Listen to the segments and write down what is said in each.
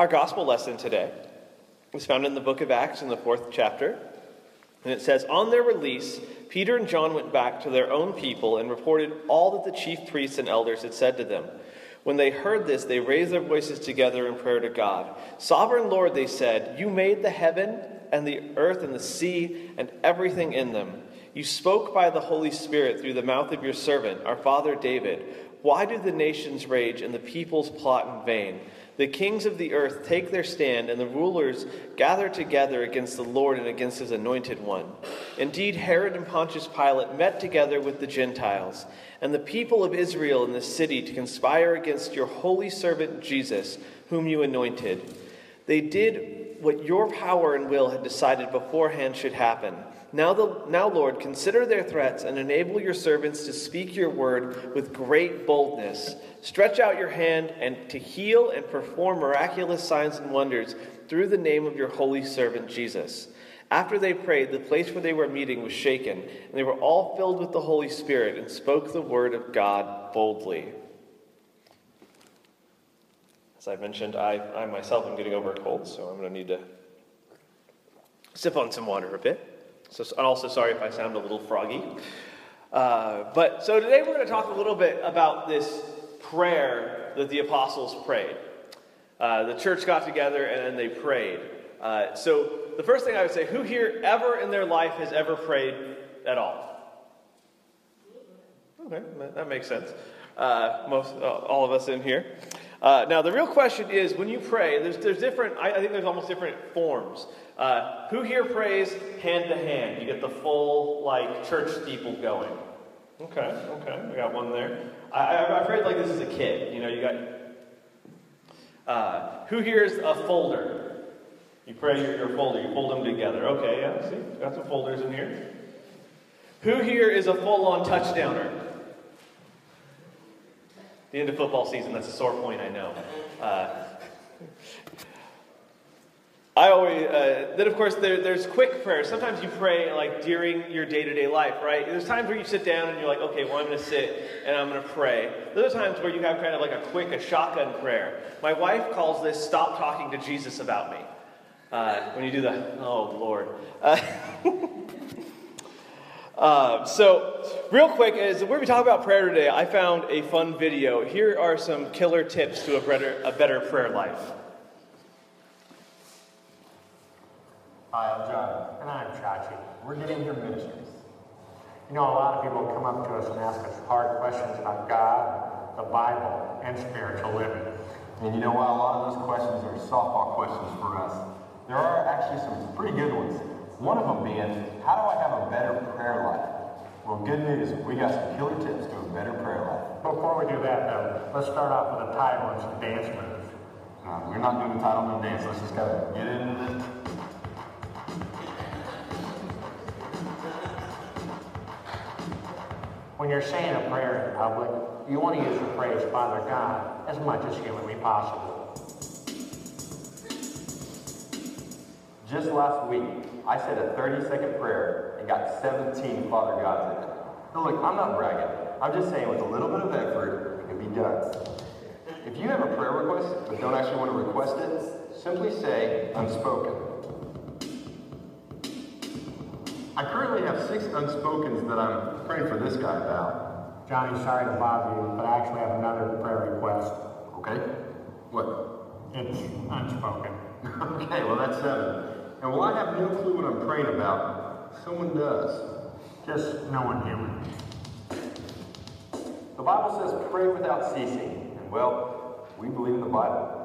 Our gospel lesson today is found in the book of Acts in the 4th chapter. And it says, on their release, Peter and John went back to their own people and reported all that the chief priests and elders had said to them. When they heard this, they raised their voices together in prayer to God. Sovereign Lord, they said, you made the heaven and the earth and the sea and everything in them. You spoke by the Holy Spirit through the mouth of your servant, our father David. Why do the nations rage and the peoples plot in vain? The kings of the earth take their stand, and the rulers gather together against the Lord and against his anointed one. Indeed, Herod and Pontius Pilate met together with the Gentiles and the people of Israel in this city to conspire against your holy servant Jesus, whom you anointed. They did what your power and will had decided beforehand should happen. Now, Lord, consider their threats and enable your servants to speak your word with great boldness. Stretch out your hand and to heal and perform miraculous signs and wonders through the name of your holy servant Jesus. After they prayed, the place where they were meeting was shaken, and they were all filled with the Holy Spirit and spoke the word of God boldly. As I mentioned, I myself am getting over a cold, so I'm going to need to sip on some water a bit. So, I'm also sorry if I sound a little froggy. So today we're going to talk a little bit about this prayer that the apostles prayed. The church got together and then they prayed. So the first thing I would say, who here ever in their life has ever prayed at all? Okay, that makes sense. All of us in here. Now, the real question is, when you pray, there's almost different forms. Who here prays hand to hand? You get the full, church steeple going. Okay, we got one there. I prayed like this as a kid. You got... who here is a folder? You pray your folder, you fold them together. Okay, yeah, see, got some folders in here. Who here is a full-on touchdowner? The end of football season, that's a sore point, I know. Then of course, there's quick prayers. Sometimes you pray during your day-to-day life, right? There's times where you sit down and you're like, okay, well, I'm going to sit and I'm going to pray. There's times where you have kind of a shotgun prayer. My wife calls this, stop talking to Jesus about me. When you do that, oh, Lord. So real quick, as we're talking about prayer today, I found a fun video. Here are some killer tips to a better prayer life. Hi, I'm John. And I'm Chachi. We're Getting Your Ministries. A lot of people come up to us and ask us hard questions about God, the Bible, and spiritual living. And what? A lot of those questions are softball questions for us. There are actually some pretty good ones. One of them being, how do I have a better prayer life? Well, good news, we got some killer tips to a better prayer life. Before we do that, though, let's start off with a title and some dance moves. No, we're not doing a title and dance. Let's just gotta get into this. When you're saying a prayer in public, you want to use the phrase Father God as much as humanly possible. Just last week, I said a 30-second prayer and got 17 Father Gods in it. Now look, I'm not bragging. I'm just saying with a little bit of effort, it can be done. If you have a prayer request but don't actually want to request it, simply say unspoken. I currently have 6 unspokens that I'm praying for this guy about. Johnny, sorry to bother you, but I actually have another prayer request. Okay. What? It's unspoken. Okay, well that's 7. And while I have no clue what I'm praying about, someone does. Just no one human. The Bible says pray without ceasing. And well, we believe in the Bible.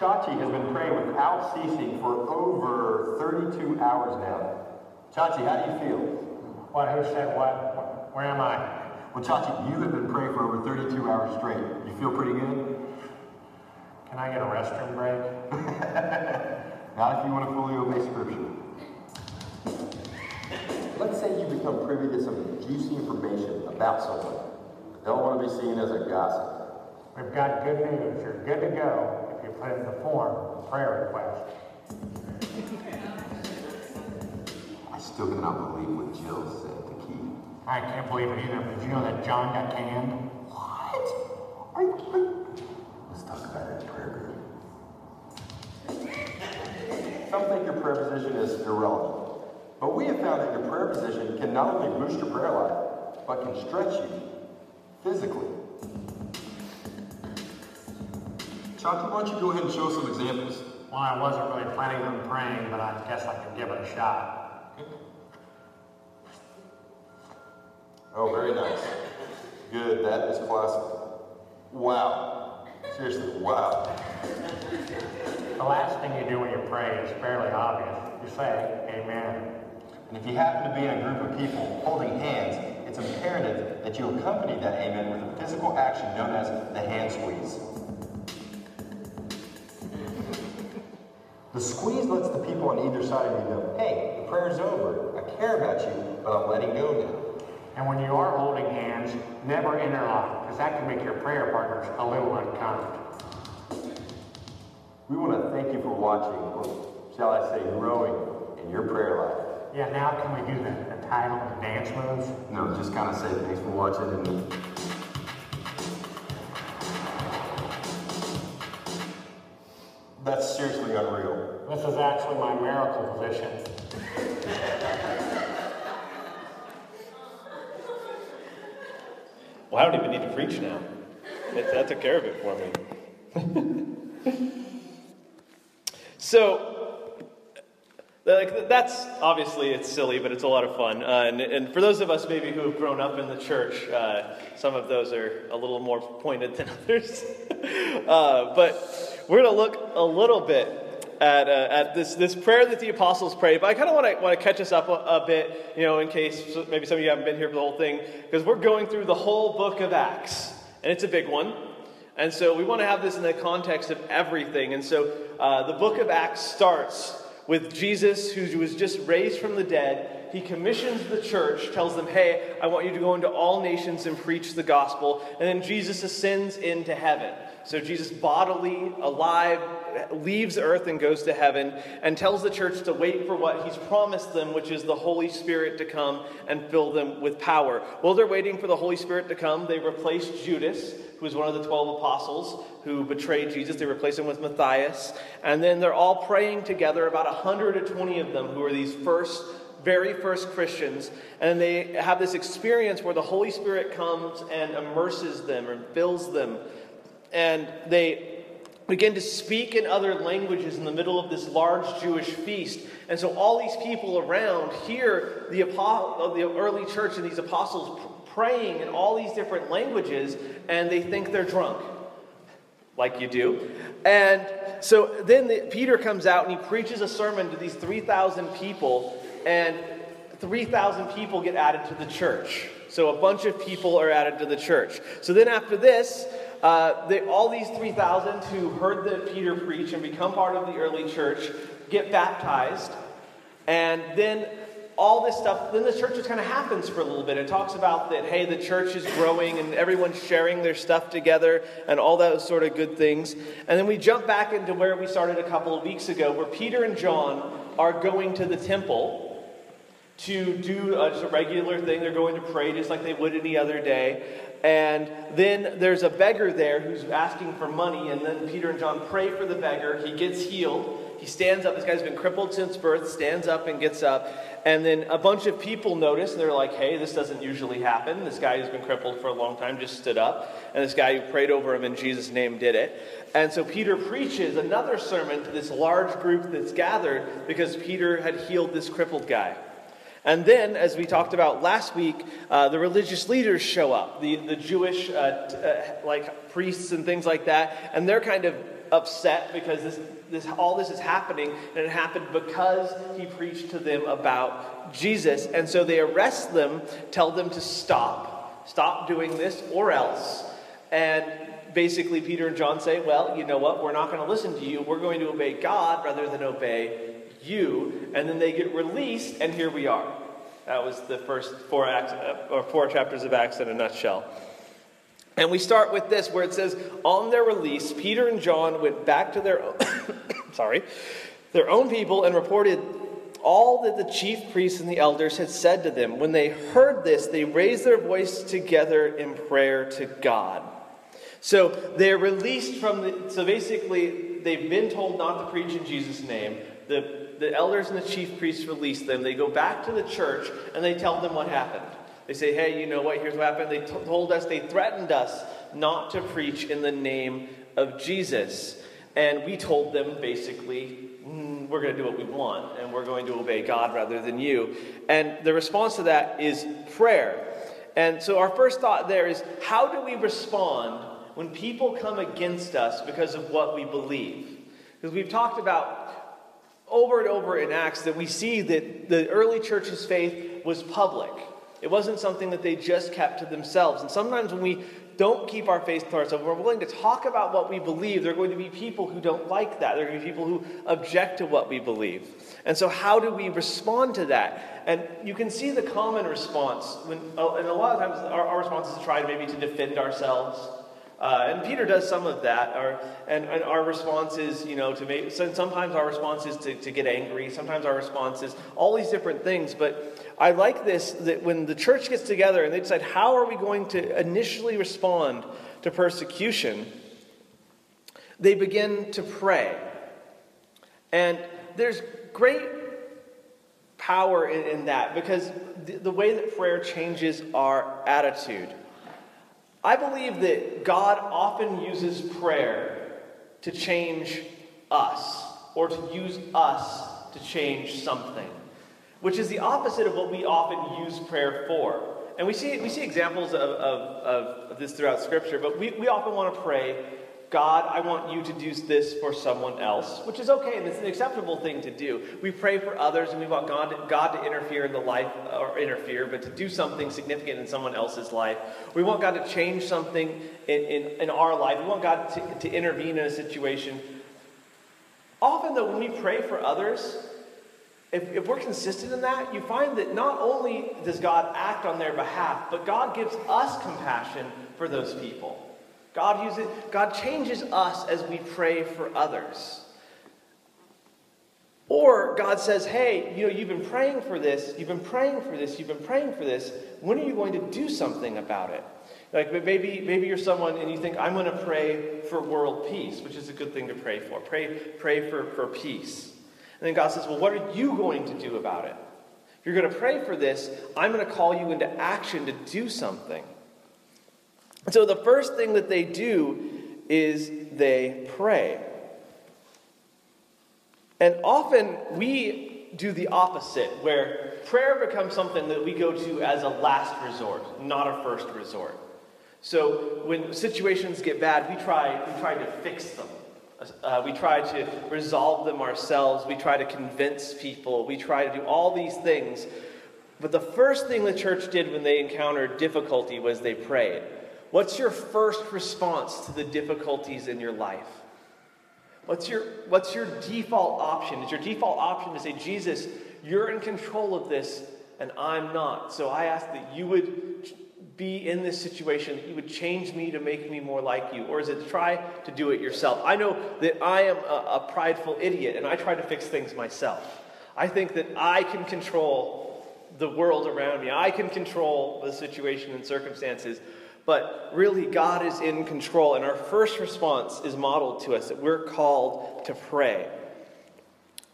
Chachi has been praying without ceasing for over 32 hours now. Chachi, how do you feel? What? Who said what? Where am I? Well, Chachi, you have been praying for over 32 hours straight. You feel pretty good? Can I get a restroom break? Not if you want to fully obey Scripture. Let's say you become privy to some juicy information about someone. Don't want to be seen as a gossip. We've got good news. You're good to go if you put it in the form of a prayer request. I still cannot believe what Jill said to Keith. I can't believe it either, but you know that John got canned? What? Are you kidding? prayer position is irrelevant. But we have found that your prayer position can not only boost your prayer life, but can stretch you physically. Chachi, why don't you go ahead and show us some examples? Well, I wasn't really planning on praying, but I guess I can give it a shot. Oh, very nice. Good, that is classic. Wow. Seriously, wow. The last thing you do when you pray is fairly obvious. You say, amen. And if you happen to be in a group of people holding hands, it's imperative that you accompany that amen with a physical action known as the hand squeeze. The squeeze lets the people on either side of you know, hey, the prayer's over. I care about you, but I'm letting go now. And when you are holding hands, never interlock, because that can make your prayer partners a little uncomfortable. We want to thank you for watching, or shall I say, growing in your prayer life. Yeah, now can we do the title and the dance moves? No, just kind of say thanks for watching and that's seriously unreal. This is actually my miracle position. Well, I don't even need to preach now. That took care of it for me. So, like, that's obviously, it's silly, but it's a lot of fun. And for those of us maybe who have grown up in the church, some of those are a little more pointed than others. But we're going to look a little bit at this prayer that the apostles prayed. But I kind of want to catch us up a bit, you know, in case maybe some of you haven't been here for the whole thing, because we're going through the whole book of Acts, and it's a big one. And so we want to have this in the context of everything. And so the book of Acts starts with Jesus, who was just raised from the dead. He commissions the church, tells them, hey, I want you to go into all nations and preach the gospel. And then Jesus ascends into heaven. So Jesus bodily, alive, leaves earth and goes to heaven and tells the church to wait for what he's promised them, which is the Holy Spirit to come and fill them with power. While they're waiting for the Holy Spirit to come, they replace Judas, who was one of the 12 apostles who betrayed Jesus. They replace him with Matthias. And then they're all praying together, about 120 of them, who are these very first Christians, and they have this experience where the Holy Spirit comes and immerses them and fills them, and they begin to speak in other languages in the middle of this large Jewish feast. And so all these people around hear the early church and these apostles praying in all these different languages, and they think they're drunk, like you do. And so then Peter comes out and he preaches a sermon to these 3,000 people, and 3,000 people get added to the church. So a bunch of people are added to the church. So then after this, all these 3,000 who heard that Peter preach and become part of the early church get baptized. And then all this stuff, then the church just kind of happens for a little bit. It talks about that, hey, the church is growing and everyone's sharing their stuff together and all those sort of good things. And then we jump back into where we started a couple of weeks ago, where Peter and John are going to the temple to do just a regular thing. They're going to pray just like they would any other day. And then there's a beggar there who's asking for money, and then Peter and John pray for the beggar. He gets healed. He stands up. This guy's been crippled since birth, stands up and gets up. And then a bunch of people notice, and they're like, hey, this doesn't usually happen. This guy who's been crippled for a long time just stood up, and this guy who prayed over him in Jesus' name did it. And so Peter preaches another sermon to this large group that's gathered because Peter had healed this crippled guy. And then, as we talked about last week, the religious leaders show up, the Jewish priests and things like that, and they're kind of upset because all this is happening, and it happened because he preached to them about Jesus. And so they arrest them, tell them to stop doing this or else. And basically Peter and John say, well, you know what, we're not going to listen to you, we're going to obey God rather than obey you. And then they get released, and here we are. That was the first four chapters of Acts in a nutshell. And we start with this, where it says, on their release, Peter and John went back to their own people and reported all that the chief priests and the elders had said to them. When they heard this, they raised their voice together in prayer to God. So they're released so basically they've been told not to preach in Jesus' name. The the elders and the chief priests release them. They go back to the church and they tell them what happened. They say, hey, you know what, here's what happened. They told us, they threatened us not to preach in the name of Jesus. And we told them basically, we're going to do what we want and we're going to obey God rather than you. And the response to that is prayer. And so our first thought there is, how do we respond when people come against us because of what we believe? Because we've talked about over and over in Acts that we see that the early church's faith was public. It wasn't something that they just kept to themselves. And sometimes when we don't keep our faith to ourselves, we're willing to talk about what we believe, there are going to be people who don't like that. There are going to be people who object to what we believe. And so how do we respond to that? And you can see the common response. And a lot of times our response is to try maybe to defend ourselves. And Peter does some of that. And our response is, you know, to maybe, sometimes our response is to get angry. Sometimes our response is all these different things. But I like this, that when the church gets together and they decide, how are we going to initially respond to persecution? They begin to pray. And there's great power in that, because the way that prayer changes our attitude. I believe that God often uses prayer to change us, or to use us to change something, which is the opposite of what we often use prayer for. And we see examples of this throughout Scripture, but we often want to pray, God, I want you to do this for someone else, which is okay, and it's an acceptable thing to do. We pray for others, and we want God to interfere in the life, or interfere, but to do something significant in someone else's life. We want God to change something in our life. We want God to intervene in a situation. Often, though, when we pray for others, if we're consistent in that, you find that not only does God act on their behalf, but God gives us compassion for those people. God changes us as we pray for others. Or God says, hey, you know, you've been praying for this, you've been praying for this, you've been praying for this. When are you going to do something about it? Like maybe you're someone and you think, I'm going to pray for world peace, which is a good thing to pray for. Pray for peace. And then God says, well, what are you going to do about it? If you're going to pray for this, I'm going to call you into action to do something. So the first thing that they do is they pray. And often we do the opposite, where prayer becomes something that we go to as a last resort, not a first resort. So when situations get bad, we try to fix them. We try to resolve them ourselves. We try to convince people. We try to do all these things. But the first thing the church did when they encountered difficulty was they prayed. What's your first response to the difficulties in your life? What's your default option? Is your default option to say, Jesus, you're in control of this and I'm not. So I ask that you would be in this situation, that you would change me to make me more like you. Or is it to try to do it yourself? I know that I am a prideful idiot and I try to fix things myself. I think that I can control the world around me. I can control the situation and circumstances. But really, God is in control, and our first response is modeled to us, that we're called to pray.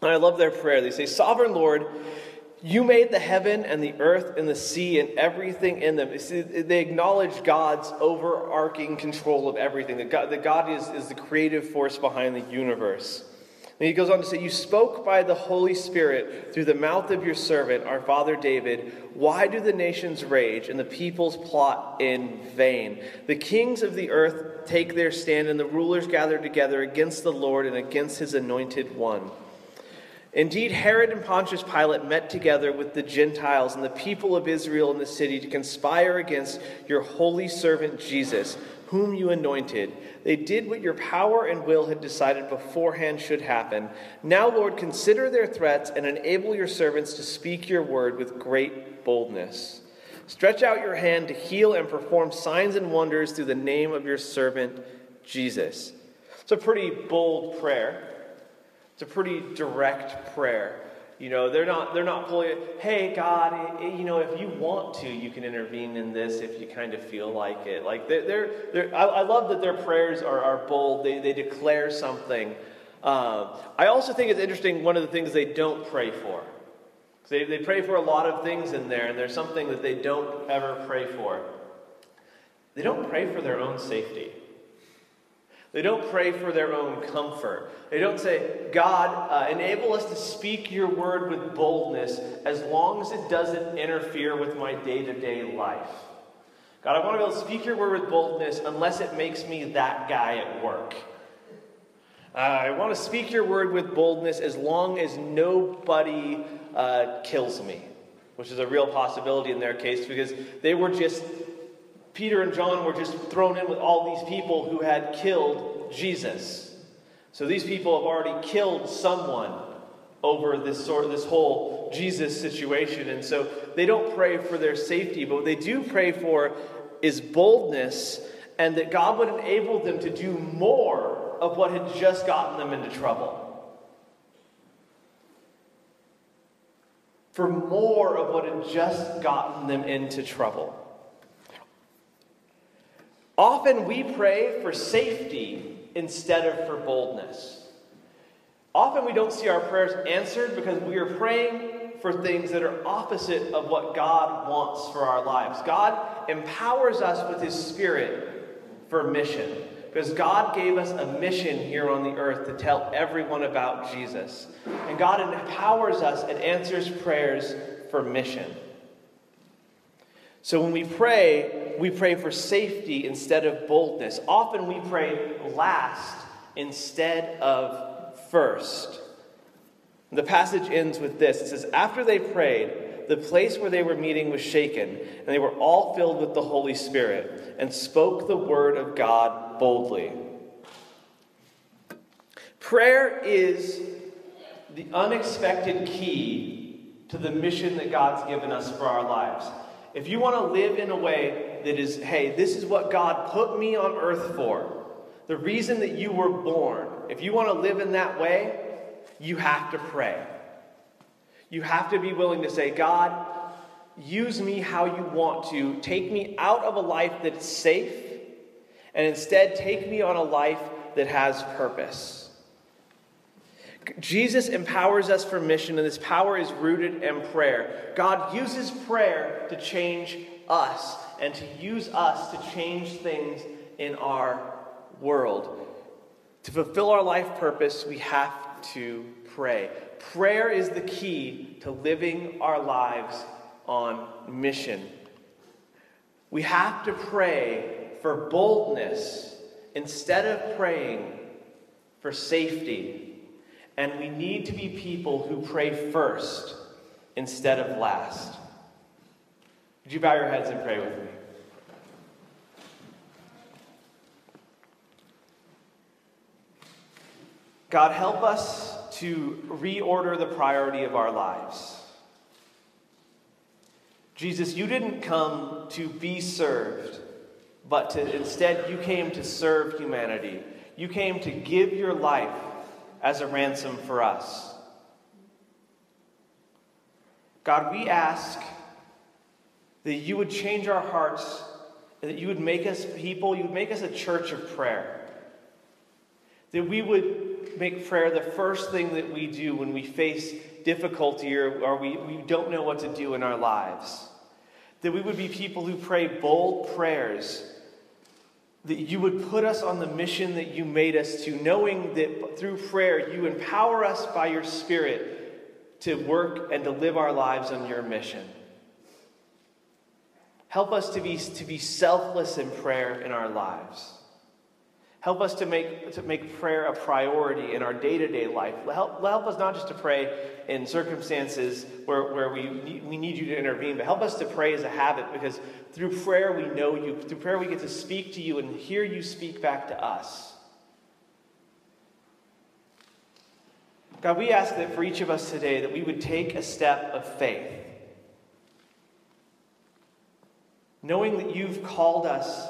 And I love their prayer. They say, Sovereign Lord, you made the heaven and the earth and the sea and everything in them. They acknowledge God's overarching control of everything, that God is the creative force behind the universe. And he goes on to say, you spoke by the Holy Spirit through the mouth of your servant, our father David. Why do the nations rage and the peoples plot in vain? The kings of the earth take their stand, and the rulers gather together against the Lord and against his anointed one. Indeed, Herod and Pontius Pilate met together with the Gentiles and the people of Israel in the city to conspire against your holy servant Jesus, whom you anointed. They did what your power and will had decided beforehand should happen. Now, Lord, consider their threats and enable your servants to speak your word with great boldness. Stretch out your hand to heal and perform signs and wonders through the name of your servant Jesus. It's a pretty bold prayer. It's a pretty direct prayer. You know, they're not fully, hey, God, you know, if you want to, you can intervene in this if you kind of feel like it. Like I love that their prayers are bold. They declare something. I also think it's interesting, one of the things they don't pray for. They pray for a lot of things in there, and there's something that they don't ever pray for. They don't pray for their own safety. They don't pray for their own comfort. They don't say, God, enable us to speak your word with boldness as long as it doesn't interfere with my day-to-day life. God, I want to be able to speak your word with boldness unless it makes me that guy at work. I want to speak your word with boldness as long as nobody kills me, which is a real possibility in their case, because they were just, Peter and John were just thrown in with all these people who had killed Jesus. So these people have already killed someone over this whole Jesus situation, and so they don't pray for their safety, but what they do pray for is boldness, and that God would enable them to do more of what had just gotten them into trouble. For more of what had just gotten them into trouble. Often we pray for safety instead of for boldness. Often we don't see our prayers answered because we are praying for things that are opposite of what God wants for our lives. God empowers us with His Spirit for mission, because God gave us a mission here on the earth to tell everyone about Jesus. And God empowers us and answers prayers for mission. So when we pray for safety instead of boldness. Often we pray last instead of first. The passage ends with this. It says, after they prayed, the place where they were meeting was shaken, and they were all filled with the Holy Spirit and spoke the word of God boldly. Prayer is the unexpected key to the mission that God's given us for our lives. If you want to live in a way that is, hey, this is what God put me on earth for, the reason that you were born, if you want to live in that way, you have to pray. You have to be willing to say, God, use me how you want to. Take me out of a life that's safe, and instead take me on a life that has purpose. Jesus empowers us for mission, and this power is rooted in prayer. God uses prayer to change us and to use us to change things in our world. To fulfill our life purpose, we have to pray. Prayer is the key to living our lives on mission. We have to pray for boldness instead of praying for safety. And we need to be people who pray first instead of last. Would you bow your heads and pray with me? God, help us to reorder the priority of our lives. Jesus, you didn't come to be served, but instead you came to serve humanity. You came to give your life as a ransom for us. God, we ask that you would change our hearts, and that you would make us people, you would make us a church of prayer. That we would make prayer the first thing that we do when we face difficulty or we don't know what to do in our lives. That we would be people who pray bold prayers. That you would put us on the mission that you made us to, knowing that through prayer you empower us by your Spirit to work and to live our lives on your mission. Help us to be selfless in prayer in our lives. Help us to make prayer a priority in our day-to-day life. Help us not just to pray in circumstances where we need you to intervene, but help us to pray as a habit, because through prayer we know you. Through prayer we get to speak to you and hear you speak back to us. God, we ask that for each of us today that we would take a step of faith, knowing that you've called us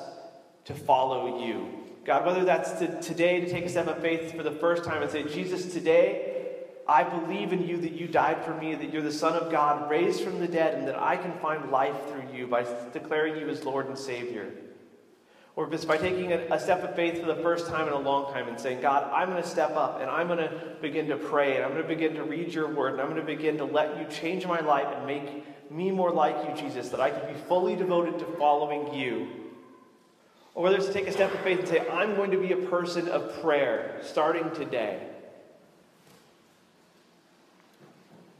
to follow you. God, whether that's today to take a step of faith for the first time and say, Jesus, today I believe in you, that you died for me, that you're the Son of God, raised from the dead, and that I can find life through you by declaring you as Lord and Savior. Or just by taking a step of faith for the first time in a long time and saying, God, I'm going to step up and I'm going to begin to pray and I'm going to begin to read your word and I'm going to begin to let you change my life and make me more like you, Jesus, that I can be fully devoted to following you. Or whether it's to take a step of faith and say, I'm going to be a person of prayer starting today.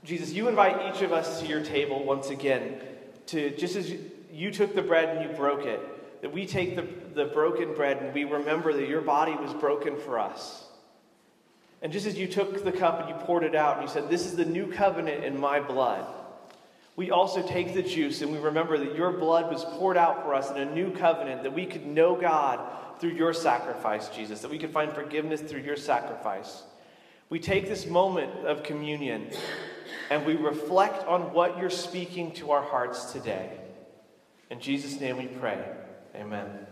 Jesus, you invite each of us to your table once again, to just as you took the bread and you broke it, that we take the broken bread and we remember that your body was broken for us. And just as you took the cup and you poured it out and you said, this is the new covenant in my blood, we also take the juice and we remember that your blood was poured out for us in a new covenant, that we could know God through your sacrifice, Jesus, that we could find forgiveness through your sacrifice. We take this moment of communion and we reflect on what you're speaking to our hearts today. In Jesus' name we pray. Amen.